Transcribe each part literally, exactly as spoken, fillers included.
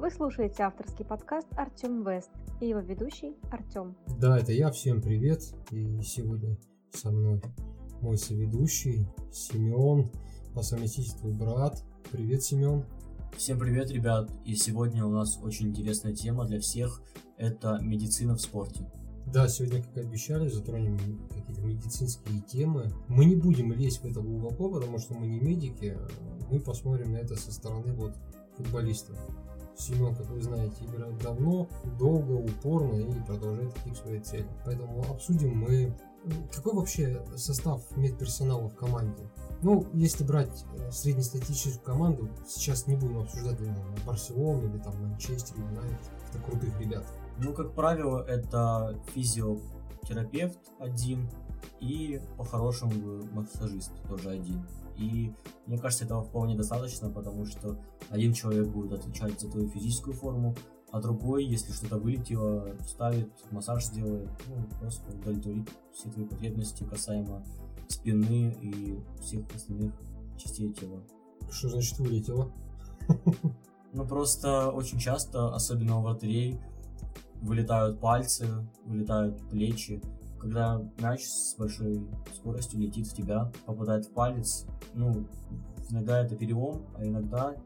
Вы слушаете авторский подкаст «Артём Вест» и его ведущий Артём. Да, это я. Всем привет. И сегодня со мной мой соведущий Семён, по совместительству брат. Привет, Семён. Всем привет, ребят. И сегодня у нас очень интересная тема для всех. Это медицина в спорте. Да, сегодня, как и обещали, затронем какие-то медицинские темы. Мы не будем лезть в это глубоко, потому что мы не медики. Мы посмотрим на это со стороны вот футболистов. Семён, как вы знаете, играет давно, долго, упорно и продолжает идти к своей цели. Поэтому обсудим мы, какой вообще состав медперсонала в команде. Ну, если брать среднестатистическую команду, сейчас не будем обсуждать, наверное, Барселону или там Манчестер, Ювентуд, это крутых ребят. Ну, как правило, это физиотерапевт один и, по-хорошему, массажист тоже один. И мне кажется, этого вполне достаточно, потому что один человек будет отвечать за твою физическую форму, а другой, если что-то вылетело, ставит, массаж сделает, ну, просто удовлетворит все твои потребности касаемо спины и всех остальных частей тела. Что значит вылетело? Ну, просто очень часто, особенно у вратарей, вылетают пальцы, вылетают плечи. Когда мяч с большой скоростью летит в тебя, попадает в палец, ну, иногда это перелом, а иногда,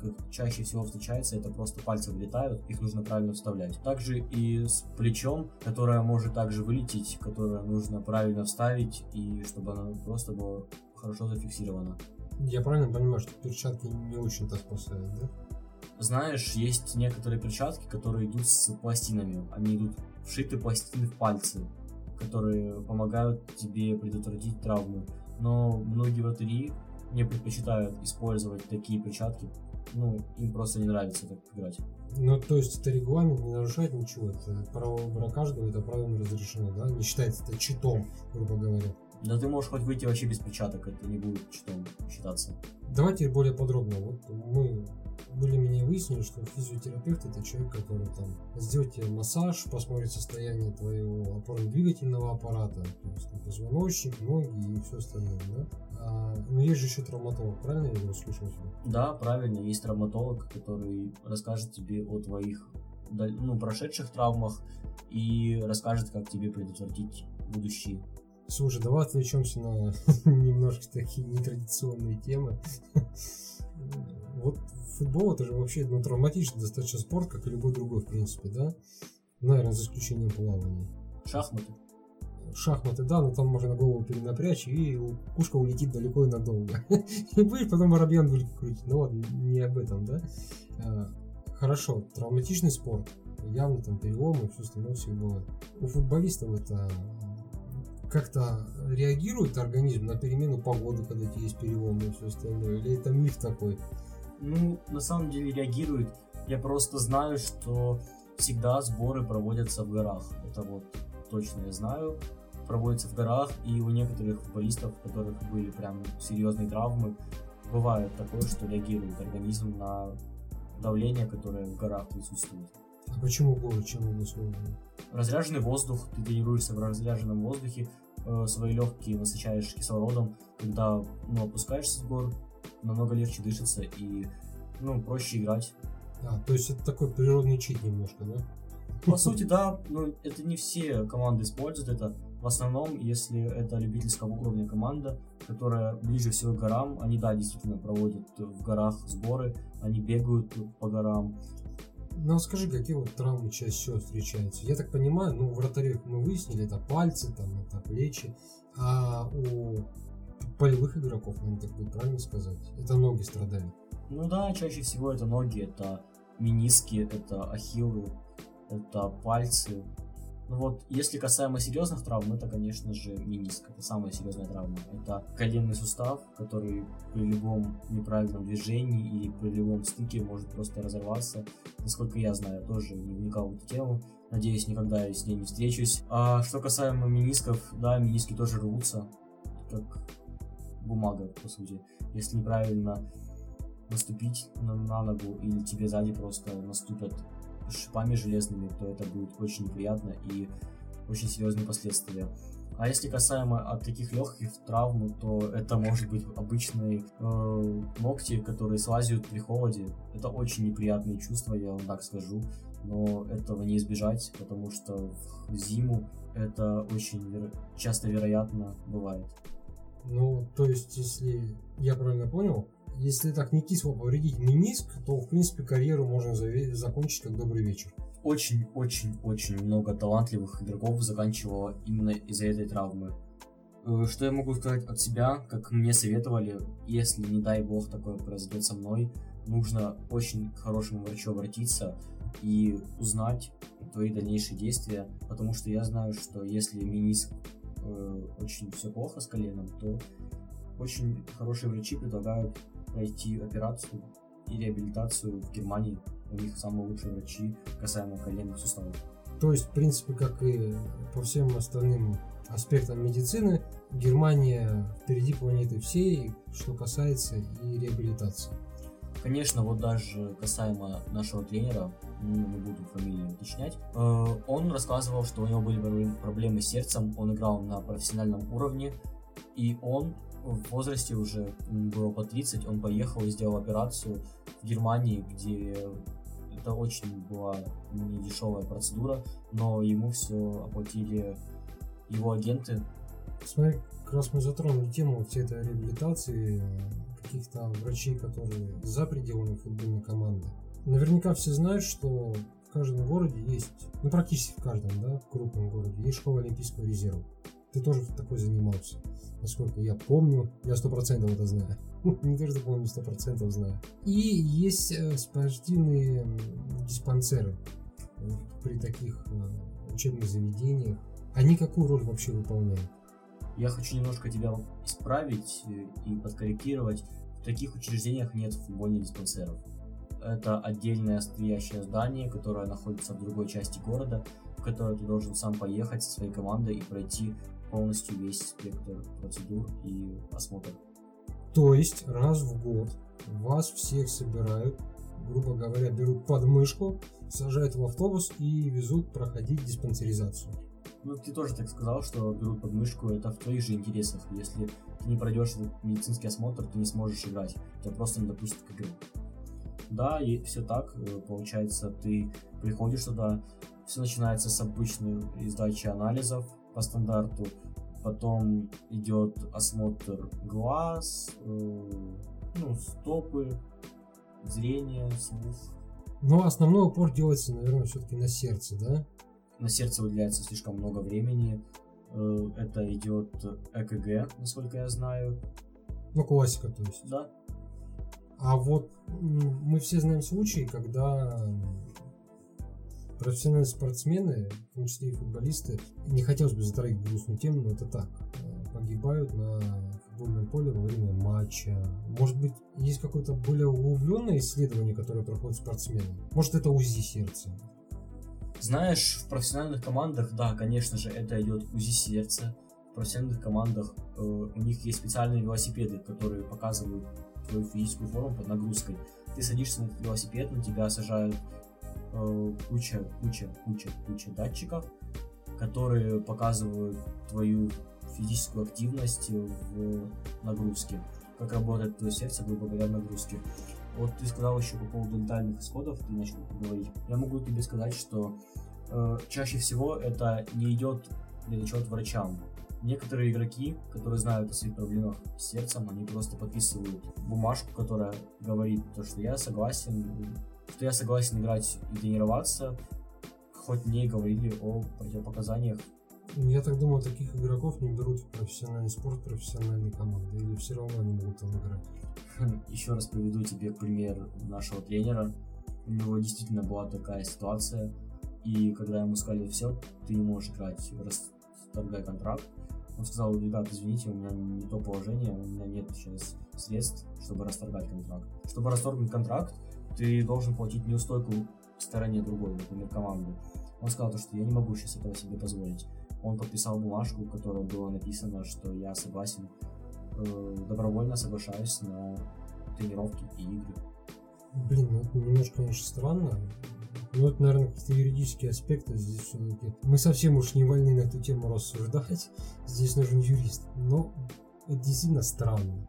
как чаще всего встречается, это просто пальцы вылетают, их нужно правильно вставлять. Также и с плечом, которое может также вылететь, которое нужно правильно вставить, и чтобы оно просто было хорошо зафиксировано. Я правильно понимаю, что перчатки не очень-то спасают, да? Знаешь, есть некоторые перчатки, которые идут с пластинами. Они идут вшиты пластины в пальцы, которые помогают тебе предотвратить травмы. Но многие вратари не предпочитают использовать такие перчатки. Ну, им просто не нравится так играть. Ну, то есть это регламент не нарушает ничего. Это право выбора каждого, это правилом разрешено, да? Не считается это читом, грубо говоря. Да ты можешь хоть выйти вообще без перчаток, это не будет читом считаться. Давайте более подробно. Вот мы более-менее выяснили, что физиотерапевт — это человек, который там сделает тебе массаж, посмотрит состояние твоего опорно-двигательного аппарата, то есть там, позвоночник, ноги и все остальное, да? А, но есть же еще травматолог, правильно я его слышал? Да, правильно, есть травматолог, который расскажет тебе о твоих, ну, прошедших травмах и расскажет, как тебе предотвратить будущие. Слушай, давай отвлечемся на немножко такие нетрадиционные темы. Вот футбол — это же вообще, ну, травматичный достаточно спорт, как и любой другой, в принципе, да? Наверное, за исключением плавания. Шахматы? Шахматы, да, но там можно голову перенапрячь, и пушка улетит далеко и надолго. И будешь потом воробьян дульки крутить. Ну ладно, не об этом, да? Хорошо, травматичный спорт. Явно там переломы, все остальное все бывает. У футболистов это... Как-то реагирует организм на перемену погоды, когда тебе есть переломы и все остальное? Или это миф такой? Ну, на самом деле реагирует. Я просто знаю, что всегда сборы проводятся в горах. Это вот точно я знаю. Проводятся в горах, и у некоторых футболистов, у которых были прям серьезные травмы, бывает такое, что реагирует организм на давление, которое в горах присутствует. А почему горы, чем обусловлено? Разряженный воздух, ты тренируешься в разряженном воздухе, э, свои легкие насыщаешь кислородом, когда, ну, опускаешься с гор, намного легче дышится и, ну, проще играть. А, то есть это такой природный чит немножко, да? По сути, да, но это не все команды используют это. В основном, если это любительского уровня команда, которая ближе всего к горам, они, да, действительно проводят в горах сборы, они бегают по горам. Ну, скажи, какие вот травмы чаще всего встречаются? Я так понимаю, ну, вратарей мы выяснили, это пальцы, там, это плечи, а у полевых игроков, наверное, так будет правильно сказать, это ноги страдают. Ну да, чаще всего это ноги, это мениски, это ахиллы, это пальцы. Ну вот, если касаемо серьезных травм, это, конечно же, мениск, это самая серьезная травма. Это коленный сустав, который при любом неправильном движении и при любом стыке может просто разорваться. Насколько я знаю, я тоже не вникал в эту тему, надеюсь, никогда я с ней не встречусь. А что касаемо менисков, да, мениски тоже рвутся, как бумага, по сути. Если неправильно наступить на, на ногу или тебе сзади просто наступят шипами железными, то это будет очень неприятно и очень серьезные последствия. А если касаемо от таких легких травм, то это может быть обычные э, ногти, которые слазят при холоде. Это очень неприятные чувства, я вам так скажу, но этого не избежать, потому что в зиму это очень веро- часто вероятно бывает. Ну, то есть, если я правильно понял, если так не кисло повредить мениск, то, в принципе, карьеру можно заве- закончить как добрый вечер. Очень-очень-очень много талантливых игроков заканчивало именно из-за этой травмы. Что я могу сказать от себя, как мне советовали, если, не дай бог, такое произойдет со мной, нужно очень к хорошему врачу обратиться и узнать твои дальнейшие действия, потому что я знаю, что если мениск э, очень все плохо с коленом, то очень хорошие врачи предлагают пройти операцию и реабилитацию в Германии. У них самые лучшие врачи касаемо коленных суставов. То есть, в принципе, как и по всем остальным аспектам медицины, Германия впереди планеты всей, что касается и реабилитации. Конечно, вот даже касаемо нашего тренера, не буду фамилию уточнять, он рассказывал, что у него были проблемы с сердцем, он играл на профессиональном уровне, и он в возрасте уже было по тридцать, он поехал и сделал операцию в Германии, где это очень была недешевая процедура, но ему все оплатили его агенты. Смотри, как раз мы затронули тему всей этой реабилитации каких-то врачей, которые за пределами футбольной команды. Наверняка все знают, что в каждом городе есть, ну практически в каждом, да, в крупном городе, есть школа Олимпийского резерва. Ты тоже такой занимался, насколько я помню, я сто процентов это знаю, не то, что помню, сто процентов знаю. И есть спортивные диспансеры при таких учебных заведениях, они какую роль вообще выполняют? Я хочу немножко тебя исправить и подкорректировать, в таких учреждениях нет футбольных диспансеров. Это отдельное стоящее здание, которое находится в другой части города, в которое ты должен сам поехать со своей командой и пройти полностью весь спектр процедур и осмотров. То есть раз в год вас всех собирают, грубо говоря, берут под мышку, сажают в автобус и везут проходить диспансеризацию. Ну, ты тоже так сказал, что берут под мышку, это в твоих же интересах. Если ты не пройдешь медицинский осмотр, ты не сможешь играть, тебя просто не допустят к игре. Да, и все так, получается, ты приходишь туда, все начинается с обычной сдачи анализов по стандарту, потом идет осмотр глаз, ну, стопы, зрение, слух. Но основной упор делается, наверное, все-таки на сердце, да? На сердце уделяется слишком много времени, это идет ЭКГ, насколько я знаю. Ну, классика, то есть. Да. А вот мы все знаем случаи, когда профессиональные спортсмены, в том числе и футболисты, не хотелось бы затрагивать грустную тему, но это так, погибают на футбольном поле во время матча. Может быть, есть какое-то более углубленное исследование, которое проходит спортсмены? Может, это УЗИ сердца? Знаешь, в профессиональных командах, да, конечно же, это идет УЗИ сердца. В профессиональных командах э, у них есть специальные велосипеды, которые показывают твою физическую форму под нагрузкой. Ты садишься на этот велосипед, на тебя сажают э, куча, куча, куча, куча датчиков, которые показывают твою физическую активность в нагрузке, как работает твое сердце благодаря нагрузке. Вот ты сказал еще по поводу летальных исходов, ты начал говорить. Я могу тебе сказать, что э, чаще всего это не идет на учет врачам. Некоторые игроки, которые знают о своих проблемах с сердцем, они просто подписывают бумажку, которая говорит то, что я согласен, что я согласен играть и тренироваться, хоть мне и говорили о противопоказаниях. Я так думаю, таких игроков не берут в профессиональный спорт, в профессиональные команды, или все равно они будут там играть. Еще раз приведу тебе пример нашего тренера. У него действительно была такая ситуация, и когда ему сказали все, ты не можешь играть, расторгай контракт. Он сказал, ребят, извините, у меня не то положение, у меня нет сейчас средств, чтобы расторгать контракт. Чтобы расторгнуть контракт, ты должен платить неустойку стороне другой, например, команды. Он сказал, что я не могу сейчас этого себе позволить. Он подписал бумажку, в которой было написано, что я согласен, э, добровольно соглашаюсь на тренировки и игры. Блин, ну это немножко, конечно, странно. Ну, это, наверное, какие-то юридические аспекты здесь все-таки. Мы совсем уж не вольны на эту тему рассуждать. Здесь нужен юрист. Но это действительно странно.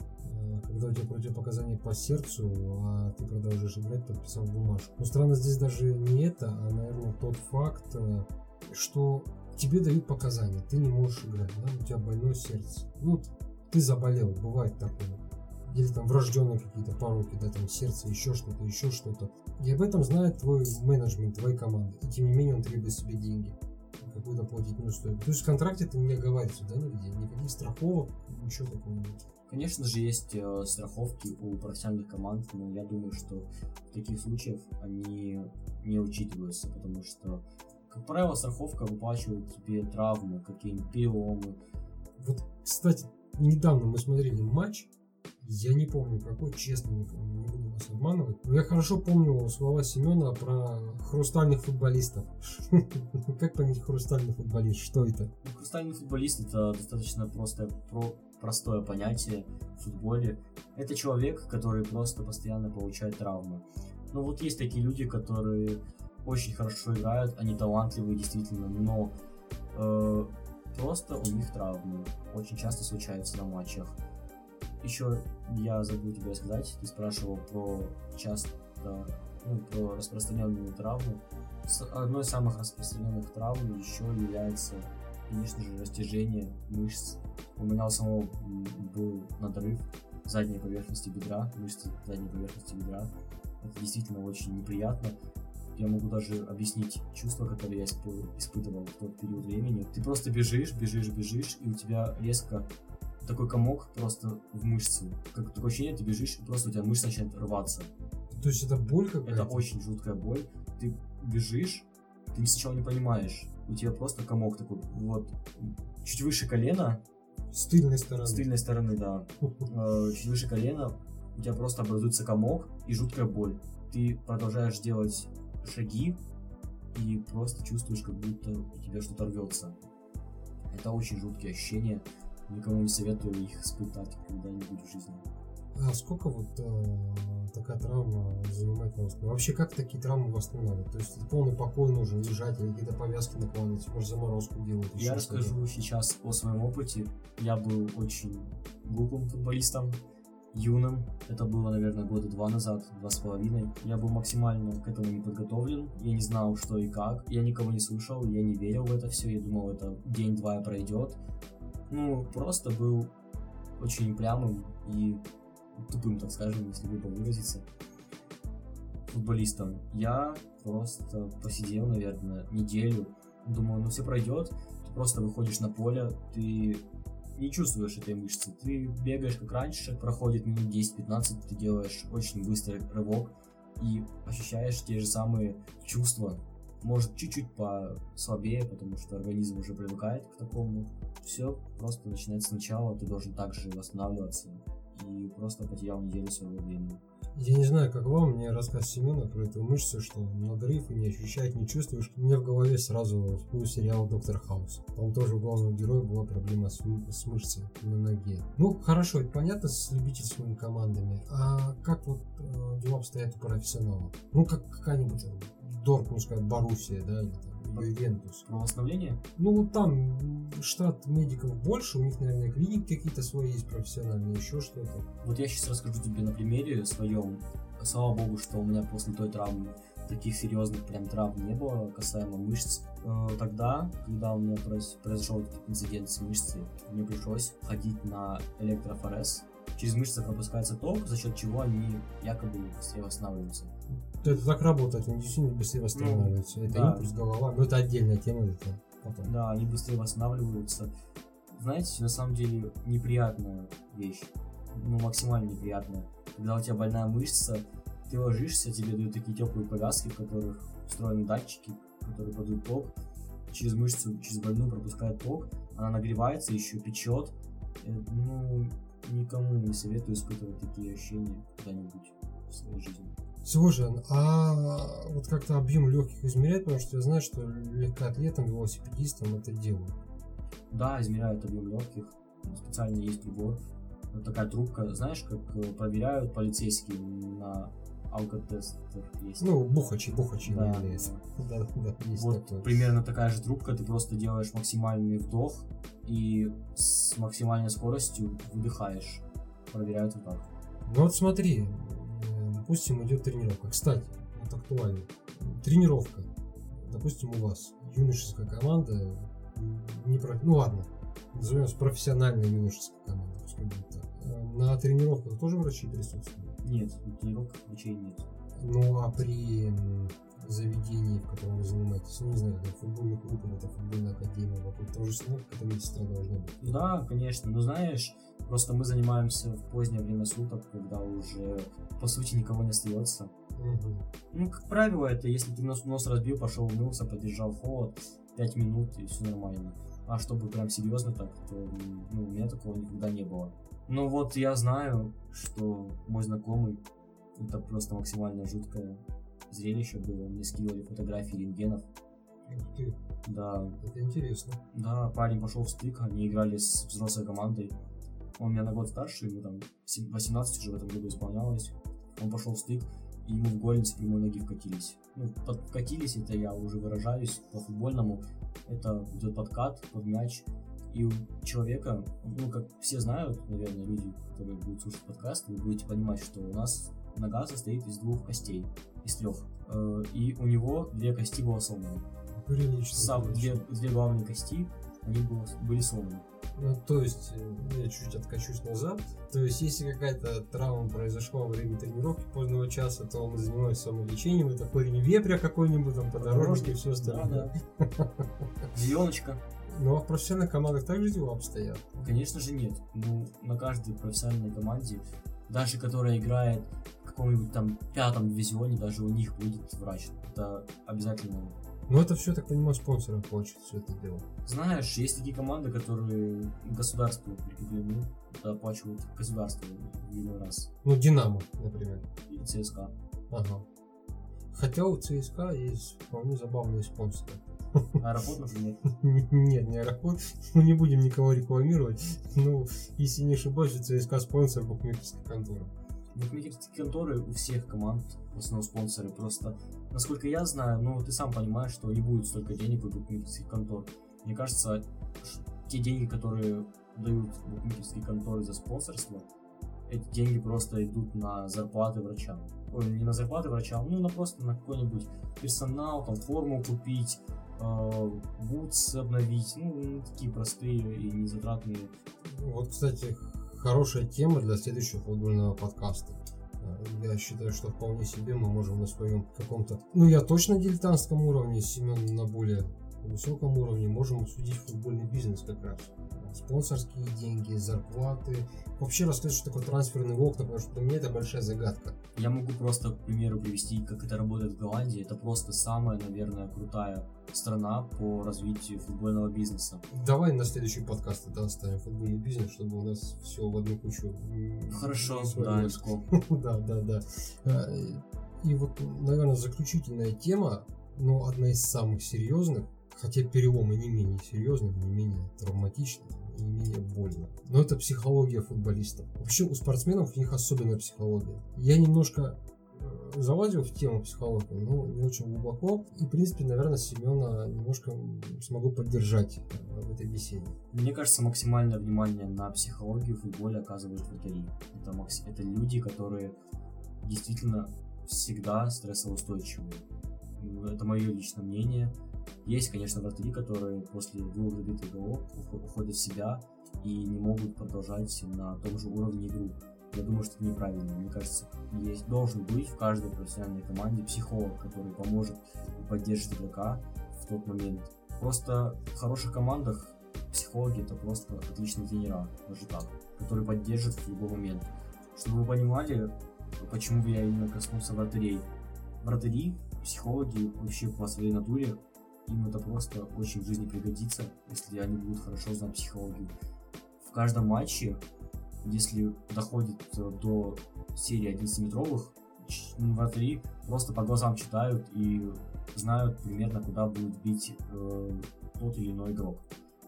Когда у тебя противопоказания по сердцу, а ты продолжишь играть, подписал бумажку. Но странно здесь даже не это, а, наверное, тот факт, что тебе дают показания, ты не можешь играть, да? У тебя больное сердце. Ну, ты заболел, бывает такое. Или там врожденные какие-то пороки, да, там сердце, еще что-то, еще что-то. И об этом знает твой менеджмент, твоей команды. И тем не менее он требует себе деньги. Какую-то платить не стоит. То есть в контракте ты не оговариваешься, да, нигде? Никаких страховок, ничего такого нет. Конечно же, есть э, страховки у профессиональных команд, но я думаю, что в таких случаях они не учитываются, потому что, как правило, страховка выплачивает тебе травмы, какие-нибудь переломы. Вот, кстати, недавно мы смотрели матч, я не помню какой, честно, не буду вас обманывать, но я хорошо помню слова Семёна про хрустальных футболистов. Как понять хрустальный футболист? Что это? Хрустальный футболист — это достаточно просто про... простое понятие в футболе. Это человек, который просто постоянно получает травмы. Ну вот есть такие люди, которые очень хорошо играют, они талантливые действительно, но э, просто у них травмы очень часто случаются на матчах. Еще я забыл тебе сказать, ты спрашивал про часто, ну, про распространенные травмы. Одной из самых распространенных травм еще является, конечно же, растяжение мышц. У меня у самого был надрыв задней поверхности бедра, мышцы задней поверхности бедра. Это действительно очень неприятно. Я могу даже объяснить чувства, которые я испытывал в тот период времени. Ты просто бежишь, бежишь, бежишь, и у тебя резко такой комок просто в мышце. Как такое ощущение, ты бежишь, и просто у тебя мышца начинает рваться. То есть это боль какая-то? Это очень жуткая боль. Ты бежишь, ты сначала не понимаешь. У тебя просто комок такой, вот, чуть выше колена. С тыльной стороны. С тыльной стороны, да. Чуть выше колена у тебя просто образуется комок и жуткая боль. Ты продолжаешь делать шаги и просто чувствуешь, как будто у тебя что-то рвется. Это очень жуткие ощущения. Никому не советую их испытать когда-нибудь в жизни. А сколько вот э, такая травма занимает мозг? Вообще, как такие травмы восстанавливают? То есть, полный покой нужно лежать, или какие-то повязки накладывать, может, заморозку делать? Я расскажу сейчас о своем опыте. Я был очень глупым футболистом, юным. Это было, наверное, года два назад, два с половиной. Я был максимально к этому не подготовлен. Я не знал, что и как. Я никого не слушал, я не верил в это все. Я думал, это день-два пройдет. Ну, просто был очень прямым и тупым, так скажем, если грубо выразиться, футболистом. Я просто посидел, наверное, неделю, думал, ну все пройдет, ты просто выходишь на поле, ты не чувствуешь этой мышцы, ты бегаешь как раньше, проходит минут десять-пятнадцать, ты делаешь очень быстрый рывок и ощущаешь те же самые чувства, может чуть-чуть послабее, потому что организм уже привыкает к такому, все просто начинает сначала, ты должен также восстанавливаться. И просто потерял неделю своего времени. Я не знаю, как вам, мне рассказ Семёна про эту мышцу, что надрыв, не ощущать, не чувствуешь. У меня в голове сразу всплыл сериал «Доктор Хаус». Там тоже у главного героя была проблема с, с мышцей на ноге. Ну, хорошо, это понятно с любительскими командами. А как вот э, дела обстоят у профессионалов? Ну, как какая-нибудь дортмундская Боруссия, да, или там Ювентус. Про восстановление? Ну, вот там штат медиков больше, у них, наверное, клиники какие-то свои есть профессиональные, еще что-то. Вот я сейчас расскажу тебе на примере своем. Слава богу, что у меня после той травмы таких серьезных прям травм не было касаемо мышц. Тогда, когда у меня произошел инцидент с мышцей, мне пришлось ходить на электрофорез. Через мышцы пропускается ток, за счет чего они якобы быстрее восстанавливаются. Это так работает, они действительно быстрее восстанавливаются. Ну, это да. Импульс, голова, но это отдельная тема. Это потом. Да, они быстрее восстанавливаются. Знаете, на самом деле неприятная вещь, ну максимально неприятная. Когда у тебя больная мышца, ты ложишься, тебе дают такие теплые повязки, в которых встроены датчики, которые подают ток. Через мышцу, через больную пропускает ток, она нагревается, еще печет. Ну... Никому не советую испытывать такие ощущения когда-нибудь в своей жизни. Слушай, а вот как-то объем легких измеряют, потому что я знаю, что легкоатлетам, велосипедистам это делают. Да, измеряют объем легких. Специально есть прибор. Вот такая трубка, знаешь, как проверяют полицейские на алкотестер есть. Ну, бухачи, бухачи да. не является. Да, да, есть вот такое. Примерно такая же трубка, ты просто делаешь максимальный вдох и с максимальной скоростью выдыхаешь. Проверяют вот так. Ну вот смотри, допустим, идет тренировка. Кстати, это актуально. Тренировка. Допустим, у вас юношеская команда, не про... ну ладно, назовемся профессиональная юношеская команда, пускай будет так. На тренировках тоже врачи присутствуют? Нет, на тренировках врачей нет. Ну а при заведении, в котором вы занимаетесь, ну не знаю, это футбольный клуб, это футбольная академия, вокруг тоже какая-то медсестра должна быть? Да, конечно, но знаешь, просто мы занимаемся в позднее время суток, когда уже по сути никого не остается. Угу. Ну, как правило, это если ты нос, нос разбил, пошел умылся, подержал холод, пять минут и все нормально. А чтобы прям серьезно так, то ну, у меня такого никогда не было. Ну вот я знаю, что мой знакомый, это просто максимально жуткое зрелище было. Мне скидывали фотографии рентгенов. Ух ты. Да. Это интересно. Да, парень пошел в стык, они играли с взрослой командой. Он меня на год старше, ему там восемнадцать уже в этом году исполнялось. Он пошел в стык, и ему в гольницу прямой ноги вкатились. Ну, подкатились, это я уже выражаюсь по-футбольному. Это идет подкат под мяч. И у человека, ну, как все знают, наверное, люди, которые будут слушать подкаст, вы будете понимать, что у нас нога состоит из двух костей, из трех. И у него две кости было сломаны. Сам, две, две главные кости, они было, были сломаны. Ну, то есть, я чуть откачусь назад, то есть, если какая-то травма произошла во время тренировки позднего часа, то он занимается самолечением, это корень вепря какой-нибудь, там, подорожник и все остальное. Да, да. Зеленочка. Ну, а в профессиональных командах также дела обстоят? Конечно же нет. Ну, на каждой профессиональной команде, даже которая играет в каком-нибудь там пятом дивизионе, даже у них будет врач. Это обязательно. Ну это все, так понимаю, спонсоры получат все это дело. Знаешь, есть такие команды, которые государству прикреплены, это оплачивают государство в иной раз. Ну, Динамо, например. И ЦСКА. Ага. Хотя у ЦСКА есть вполне забавные спонсоры. Аэропорт уже нет? Нет, не аэропорт. Мы не будем никого рекламировать. Ну, если не ошибаюсь, ЦСКА спонсор букмекерской конторы. Букмекерские конторы у всех команд в основном спонсоры. Просто, насколько я знаю, ну ты сам понимаешь, что не будет столько денег у букмекерских контор. Мне кажется, те деньги, которые дают букмекерские конторы за спонсорство, эти деньги просто идут на зарплаты врачам. Ой, не на зарплаты врачам, ну на просто на какой-нибудь персонал, там форму купить, бутсы обновить, ну такие простые и незатратные. Вот, кстати, хорошая тема для следующего футбольного подкаста. Я считаю, что вполне себе мы можем на своем каком-то, ну я точно дилетантском уровне, Семён на более высоком уровне, можем обсудить футбольный бизнес как раз. Спонсорские деньги, зарплаты. Вообще рассказать, что такое трансферный окна, потому что для меня это большая загадка. Я могу просто, к примеру, привести, как это работает в Голландии. Это просто самая, наверное, крутая страна по развитию футбольного бизнеса. Давай на следующий подкаст да, оставим футбольный бизнес, чтобы у нас все в одну кучу. Хорошо, да, да, да, да. И вот, наверное, заключительная тема, но одна из самых серьезных. Хотя переломы не менее серьезные, не менее травматичные, не менее больно. Но это психология футболистов. Вообще у спортсменов у них особенная психология. Я немножко залазил в тему психологии, но не очень глубоко. И, в принципе, наверное, Семёна немножко смогу поддержать в этой беседе. Мне кажется, максимальное внимание на психологию в футболе оказывают вратари. Это, макс... это люди, которые действительно всегда стрессоустойчивые. Это мое личное мнение. Есть, конечно, вратари, которые после двух забитых голов уходят в себя и не могут продолжать на том же уровне игру. Я думаю, что это неправильно. Мне кажется, есть, должен быть в каждой профессиональной команде психолог, который поможет и поддержит игрока в тот момент. Просто в хороших командах психологи это просто отличные тренера, даже так, которые поддержат в любой момент. Чтобы вы понимали, почему я именно коснулся вратарей. Вратари, психологи вообще по своей натуре, им это просто очень в жизни пригодится, если они будут хорошо знать психологию. В каждом матче, если доходит до серии одиннадцатиметровых, вратари просто по глазам читают и знают примерно, куда будет бить э, тот или иной игрок.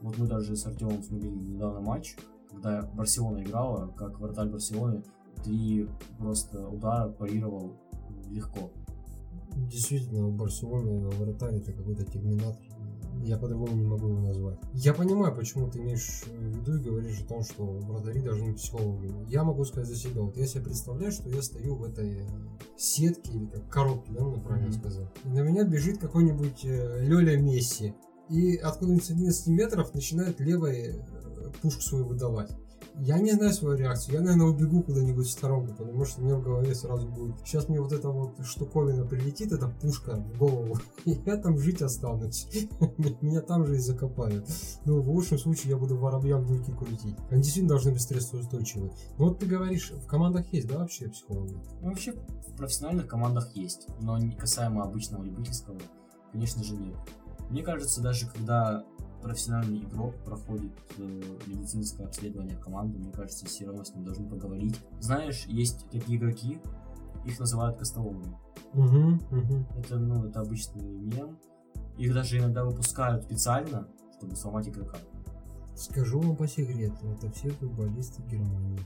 Вот мы даже с Артёмом смотрели недавно матч, когда Барселона играла, как вратарь Барселоны три просто удара парировал легко. Действительно, у Барселоны вратарь — это какой-то терминатор. Я по-другому не могу его назвать. Я понимаю, почему ты имеешь в виду и говоришь о том, что вратари должны быть психологами. Я могу сказать за себя. Вот я себе представляю, что я стою в этой сетке, или как коробке, да, ну, правильно mm-hmm. сказать. И на меня бежит какой-нибудь Лёля Месси. И откуда-нибудь с одиннадцати метров начинает левой пушку свою выдавать. Я не знаю свою реакцию. Я, наверное, убегу куда-нибудь в сторонку, потому что у меня в голове сразу будет: сейчас мне вот эта вот штуковина прилетит, эта пушка в голову, и я там жить останусь. Меня там же и закопают. Ну, в лучшем случае я буду воробья в дырке крутить. Они действительно должны быть стрессоустойчивы. Но вот ты говоришь, в командах есть, да, вообще психологи? Ну, вообще в профессиональных командах есть, но не касаемо обычного любительского, конечно же, нет. Мне кажется, даже когда профессиональный игрок проходит э, медицинское обследование команды, мне кажется, все равно с ним должны поговорить. Знаешь, есть такие игроки, их называют костоломами. Uh-huh, uh-huh. Это, ну, это обычный мем. Их даже иногда выпускают специально, чтобы сломать игрока. Скажу вам по секрету, это все футболисты Германии.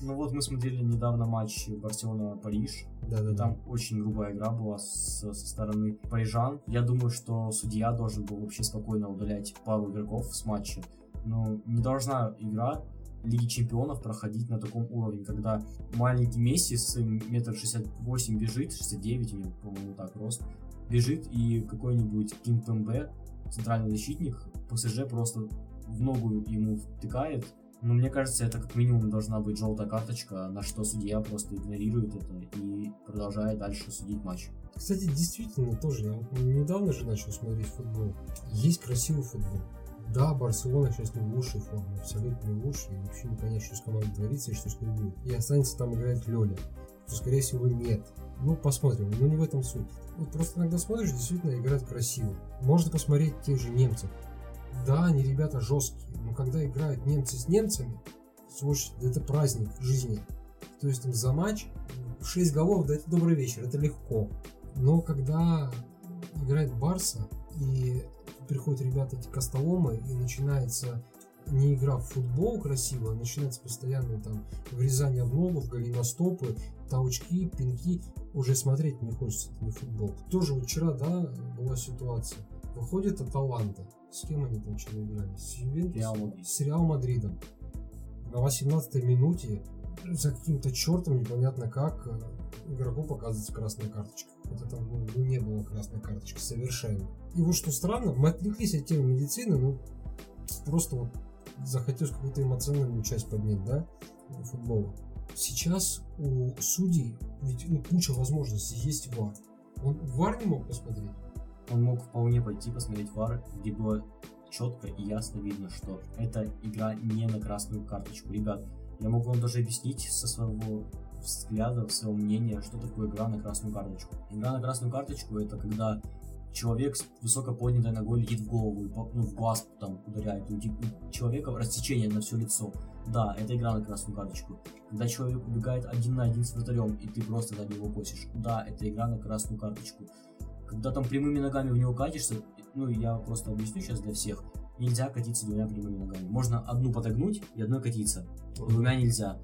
Ну вот мы смотрели недавно матч Барселона-Париж. Да-да-да. Там очень грубая игра была со, со стороны парижан. Я думаю, что судья должен был вообще спокойно удалять пару игроков с матча. Но не должна игра Лиги Чемпионов проходить на таком уровне, когда маленький Месси с метр шестьдесят восемь бежит, шестьдесят девять у него, по-моему, так рост, бежит, и какой-нибудь Ким Пенбе, центральный защитник ПСЖ, просто в ногу ему втыкает. Но мне кажется, это как минимум должна быть желтая карточка, на что судья просто игнорирует это и продолжает дальше судить матч. Кстати, действительно тоже, я недавно же начал смотреть футбол. Есть красивый футбол. Да, Барселона сейчас не в лучшей форме, абсолютно не лучшей. Вообще непонятно, что с командой творится и что с ней будет. И останется там играть Лёля, то, скорее всего, нет. Ну, посмотрим, но не в этом суть. Вот просто иногда смотришь, действительно играют красиво. Можно посмотреть тех же немцев. Да, они ребята жесткие, но когда играют немцы с немцами, слушай, это праздник жизни. То есть там за матч шесть голов, да это добрый вечер, это легко. Но когда играет Барса и приходят ребята эти костоломы, и начинается не игра в футбол красиво, а начинается постоянное там врезание в ногу, в голеностопы, толчки, пинки, уже смотреть не хочется, это не футбол. Тоже вот вчера, да, была ситуация. Выходит Аталанта. С кем они там вчера играли? С Ювентусом? С Реал Мадридом. На восемнадцатой минуте за каким-то чертом, непонятно как, игроку показывается красная карточка. Вот это, ну, не было красной карточки совершенно. И вот что странно, мы отвлеклись от темы медицины, ну, просто вот захотелось какую-то эмоциональную часть поднять, да, футбола. Сейчас у судей ведь, ну, куча возможностей, есть ВАР. Он ВАР не мог посмотреть? Он мог вполне пойти посмотреть ВАР, где было четко и ясно видно, что эта игра не на красную карточку. Ребят, я могу вам даже объяснить со своего взгляда, своего мнения, что такое игра на красную карточку. Игра на красную карточку — это когда человек с высоко поднятой ногой летит в голову, ну, в глаз там ударяет, у человека рассечение на все лицо. Да, это игра на красную карточку. Когда человек убегает один на один с вратарем, и ты просто на него косишь. Да, это игра на красную карточку. Когда там прямыми ногами в него катишься, ну, я просто объясню сейчас для всех, нельзя катиться двумя прямыми ногами. Можно одну подогнуть и одной катиться, двумя нельзя.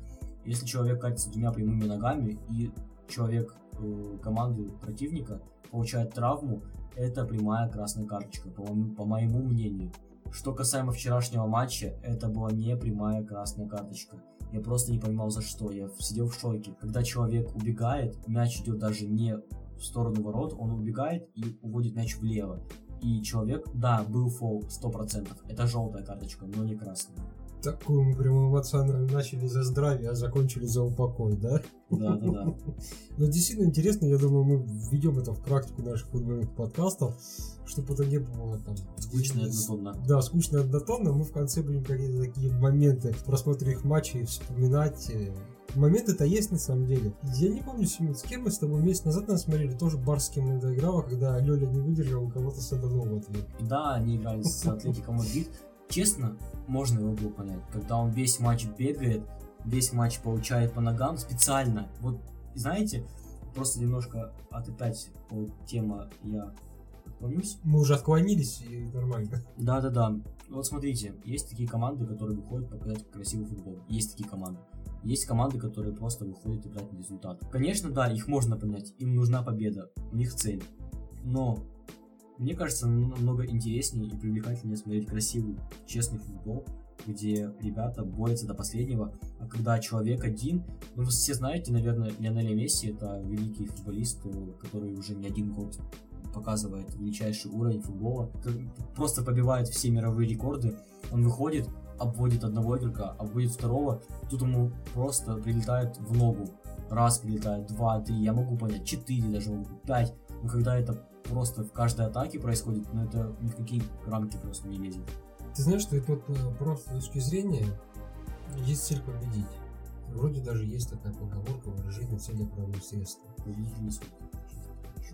Если человек катится двумя прямыми ногами, и человек э, команды противника получает травму, это прямая красная карточка, по, по моему мнению. Что касаемо вчерашнего матча, это была не прямая красная карточка. Я просто не понимал, за что, я сидел в шоке. Когда человек убегает, мяч идет даже не в сторону ворот, он убегает и уводит мяч влево. И человек, да, был фол сто процентов. Это желтая карточка, но не красная. Такую мы прям эмоционально начали за здравие, а закончили за упокой, да? Да, да, да. Но действительно интересно, я думаю, мы введем это в практику наших футбольных подкастов, чтобы это не было там... Скучно и однотонно. Да, скучно и однотонно. Мы в конце будем какие-то такие моменты в просмотре их матчей вспоминать. Момент это есть на самом деле. Я не помню, Семён, с кем мы с тобой месяц назад нас смотрели, тоже Бар с кем иногда играла, когда Лёля не выдержал, у кого-то садануло ответ. Да, они играли с Атлетико Мадрид. Честно, можно его было понять, когда он весь матч бегает, весь матч получает по ногам специально. Вот, знаете, просто немножко отыпать по теме я отклонюсь. Мы уже отклонились, и нормально. Да-да-да. Вот смотрите, есть такие команды, которые выходят показать красивый футбол. Есть такие команды. Есть команды, которые просто выходят играть на результат. Конечно, да, их можно понять, им нужна победа, у них цель. Но мне кажется, намного интереснее и привлекательнее смотреть красивый, честный футбол, где ребята борются до последнего. А когда человек один, ну вы все знаете, наверное, Лионель Месси — это великий футболист, который уже не один год показывает величайший уровень футбола, просто побивает все мировые рекорды. Он выходит, обводит одного игрока, обводит второго, тут ему просто прилетает в ногу. Раз прилетает, два, три, я могу понять, четыре даже, могу пять. Но когда это просто в каждой атаке происходит, ну это никакие рамки просто не лезет. Ты знаешь, что это вот просто с точки зрения есть цель победить. Вроде даже есть такая поговорка: выражение цели правильного средства. Победители не судят.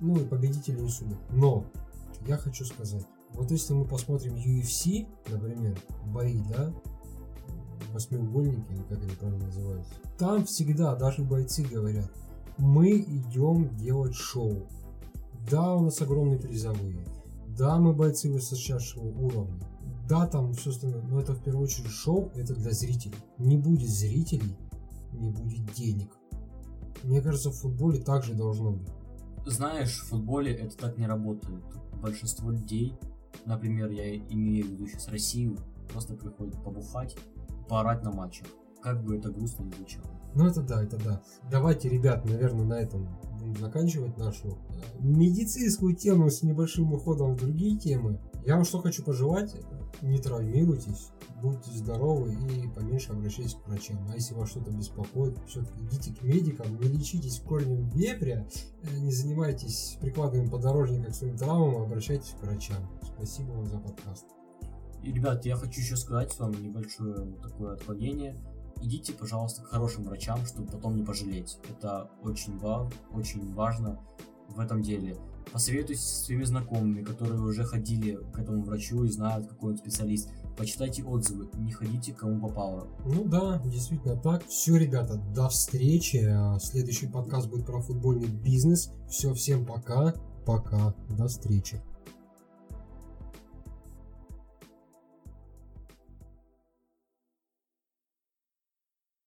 Ну и победители не судят. Но я хочу сказать, вот если мы посмотрим ю эф си, например, бои, да, восьмиугольники, или как они правильно называются, там всегда даже бойцы говорят: мы идем делать шоу. Да, у нас огромные призовые. Да, мы бойцы высочайшего уровня. Да, там все остальное, но это в первую очередь шоу, это для зрителей. Не будет зрителей, не будет денег. Мне кажется, в футболе так же должно быть. Знаешь, в футболе это так не работает. Большинство людей, например, я имею в виду сейчас Россию, просто приходят побухать, поорать на матчах. Как бы это грустно ни звучало. Ну это да, это да. Давайте, ребят, наверное, на этом будем заканчивать нашу медицинскую тему с небольшим уходом в другие темы. Я вам что хочу пожелать: не травмируйтесь, будьте здоровы и поменьше обращайтесь к врачам. А если вас что-то беспокоит, все-таки идите к медикам, не лечитесь корнем вепря, не занимайтесь прикладами подорожника к своим травмам, обращайтесь к врачам. Спасибо вам за подкаст. И, ребят, я хочу еще сказать вам небольшое такое отклонение. Идите, пожалуйста, к хорошим врачам, чтобы потом не пожалеть. Это очень, ва- очень важно в этом деле. Посоветуйтесь со своими знакомыми, которые уже ходили к этому врачу и знают, какой он специалист. Почитайте отзывы, не ходите кому попало. Ну да, действительно так. Все, ребята, до встречи. Следующий подкаст будет про футбольный бизнес. Все, всем пока. Пока. До встречи.